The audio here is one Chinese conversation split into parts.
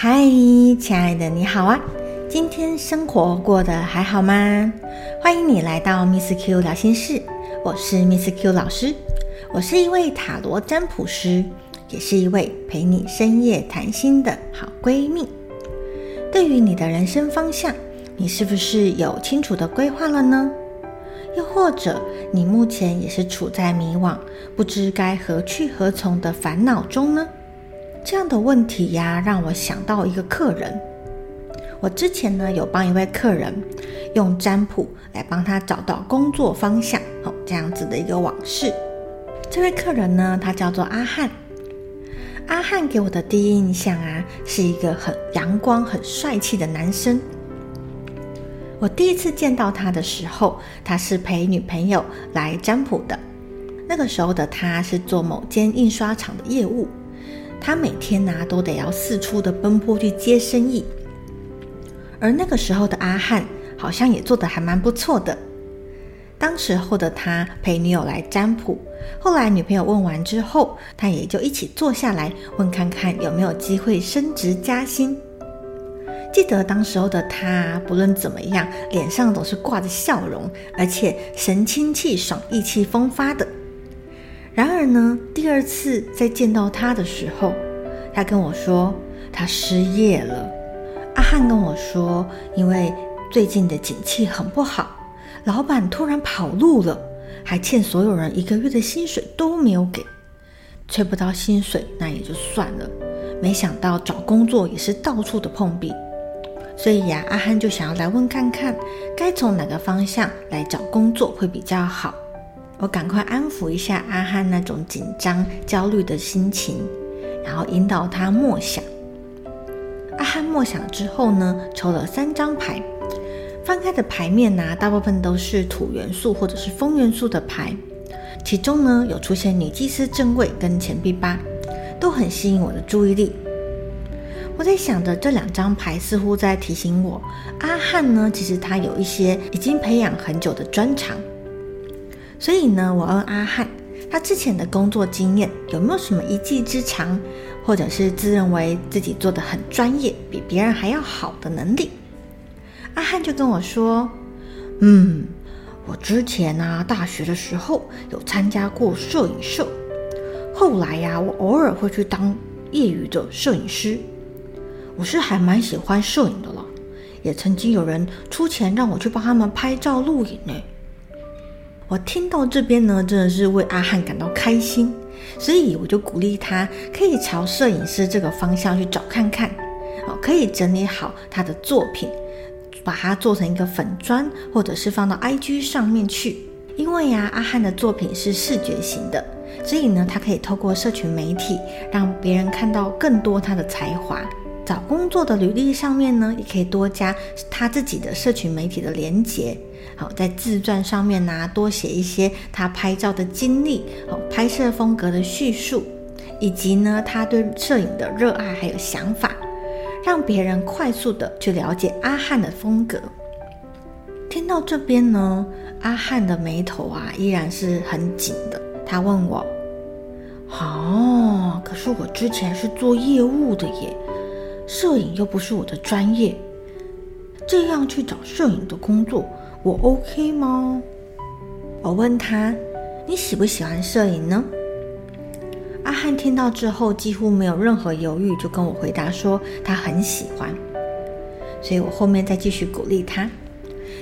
嗨，亲爱的，你好啊！今天生活过得还好吗？欢迎你来到 Miss Q 聊心室，我是 Miss Q 老师，我是一位塔罗占卜师，也是一位陪你深夜谈心的好闺蜜。对于你的人生方向，你是不是有清楚的规划了呢？又或者你目前也是处在迷惘，不知该何去何从的烦恼中呢？这样的问题呀，让我想到一个客人。我之前呢，有帮一位客人用占卜来帮他找到工作方向，这样子的一个往事。这位客人呢，他叫做阿汉。阿汉给我的第一印象啊，是一个很阳光、很帅气的男生。我第一次见到他的时候，他是陪女朋友来占卜的。那个时候的他是做某间印刷厂的业务。他每天啊都得要四处的奔波去接生意，而那个时候的阿汉好像也做得还蛮不错的。当时候的他陪女友来占卜，后来女朋友问完之后，他也就一起坐下来问看看有没有机会升职加薪。记得当时候的他不论怎么样，脸上总是挂着笑容，而且神清气爽、意气风发的。然而呢，第二次再见到他的时候，他跟我说他失业了。阿汉跟我说，因为最近的景气很不好，老板突然跑路了，还欠所有人1个月的薪水都没有给。催不到薪水那也就算了，没想到找工作也是到处的碰壁。所以呀，阿汉就想要来问看看该从哪个方向来找工作会比较好。我赶快安抚一下阿汉那种紧张焦虑的心情，然后引导他默想。阿汉默想之后呢，抽了3张牌，翻开的牌面啊，大部分都是土元素或者是风元素的牌，其中呢有出现女祭司正位跟钱币8，都很吸引我的注意力。我在想着这2张牌似乎在提醒我，阿汉呢其实他有一些已经培养很久的专长。所以呢，我问阿汉，他之前的工作经验有没有什么一技之长，或者是自认为自己做得很专业，比别人还要好的能力？阿汉就跟我说，我之前啊，大学的时候有参加过摄影社，后来呀，我偶尔会去当业余的摄影师，我是还蛮喜欢摄影的了，也曾经有人出钱让我去帮他们拍照录影呢。我听到这边呢，真的是为阿汉感到开心，所以我就鼓励他可以朝摄影师这个方向去找看看，可以整理好他的作品，把它做成一个粉专，或者是放到 IG 上面去。因为呀，阿汉的作品是视觉型的，所以呢，他可以透过社群媒体让别人看到更多他的才华。找工作的履历上面呢，也可以多加他自己的社群媒体的连结。好，在自传上面呢，多写一些他拍照的经历，拍摄风格的叙述，以及呢他对摄影的热爱还有想法，让别人快速的去了解阿汉的风格。听到这边呢，阿汉的眉头啊依然是很紧的。他问我，可是我之前是做业务的耶，摄影又不是我的专业，这样去找摄影的工作，我 OK 吗？我问他，你喜不喜欢摄影呢？阿汉听到之后几乎没有任何犹豫，就跟我回答说他很喜欢。所以我后面再继续鼓励他，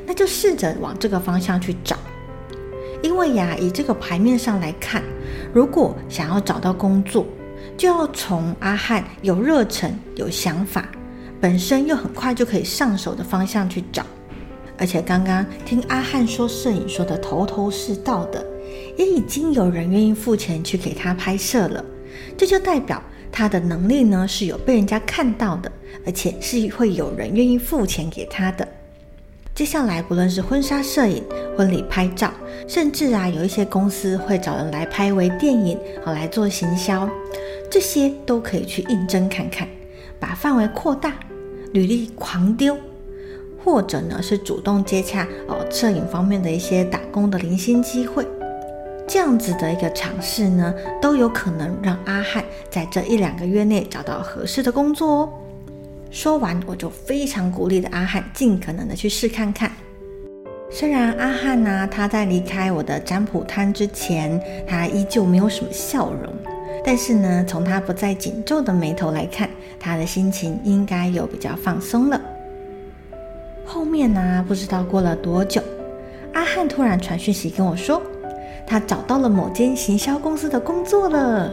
那就试着往这个方向去找。因为呀，以这个牌面上来看，如果想要找到工作，就要从阿汉有热忱、有想法，本身又很快就可以上手的方向去找。而且刚刚听阿汉说摄影说的头头是道的，也已经有人愿意付钱去给他拍摄了，这就代表他的能力呢是有被人家看到的，而且是会有人愿意付钱给他的。接下来不论是婚纱摄影、婚礼拍照，甚至啊有一些公司会找人来拍为电影，来做行销，这些都可以去应征看看，把范围扩大，履历狂丢，或者呢是主动接洽摄影方面的一些打工的零星机会。这样子的一个尝试呢，都有可能让阿汉在这1-2个月内找到合适的工作哦。说完，我就非常鼓励的阿汉尽可能的去试看看。虽然阿汉呢，他在离开我的占卜摊之前，他依旧没有什么笑容，但是呢，从他不再紧皱的眉头来看，他的心情应该有比较放松了。后面呢，不知道过了多久，阿汉突然传讯息跟我说，他找到了某间行销公司的工作了，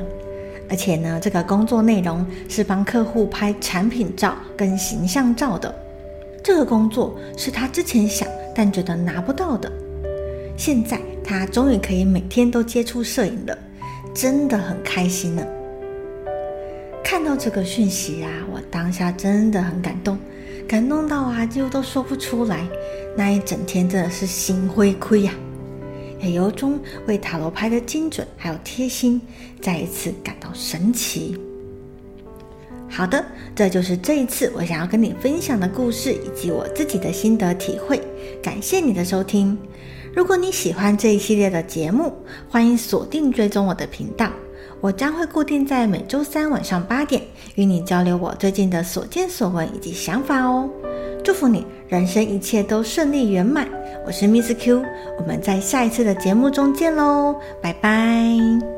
而且呢，这个工作内容是帮客户拍产品照跟形象照的。这个工作是他之前想但觉得拿不到的，现在他终于可以每天都接触摄影了，真的很开心呢。看到这个讯息啊，我当下真的很感动，感动到啊几乎都说不出来，那一整天真的是心灰灰啊，也由衷为塔罗牌的精准还有贴心再一次感到神奇。好的，这就是这一次我想要跟你分享的故事以及我自己的心得体会，感谢你的收听。如果你喜欢这一系列的节目，欢迎锁定追踪我的频道，我将会固定在每周三晚上8点与你交流我最近的所见所闻以及想法哦。祝福你人生一切都顺利圆满，我是 Miss Q， 我们在下一次的节目中见咯，拜拜。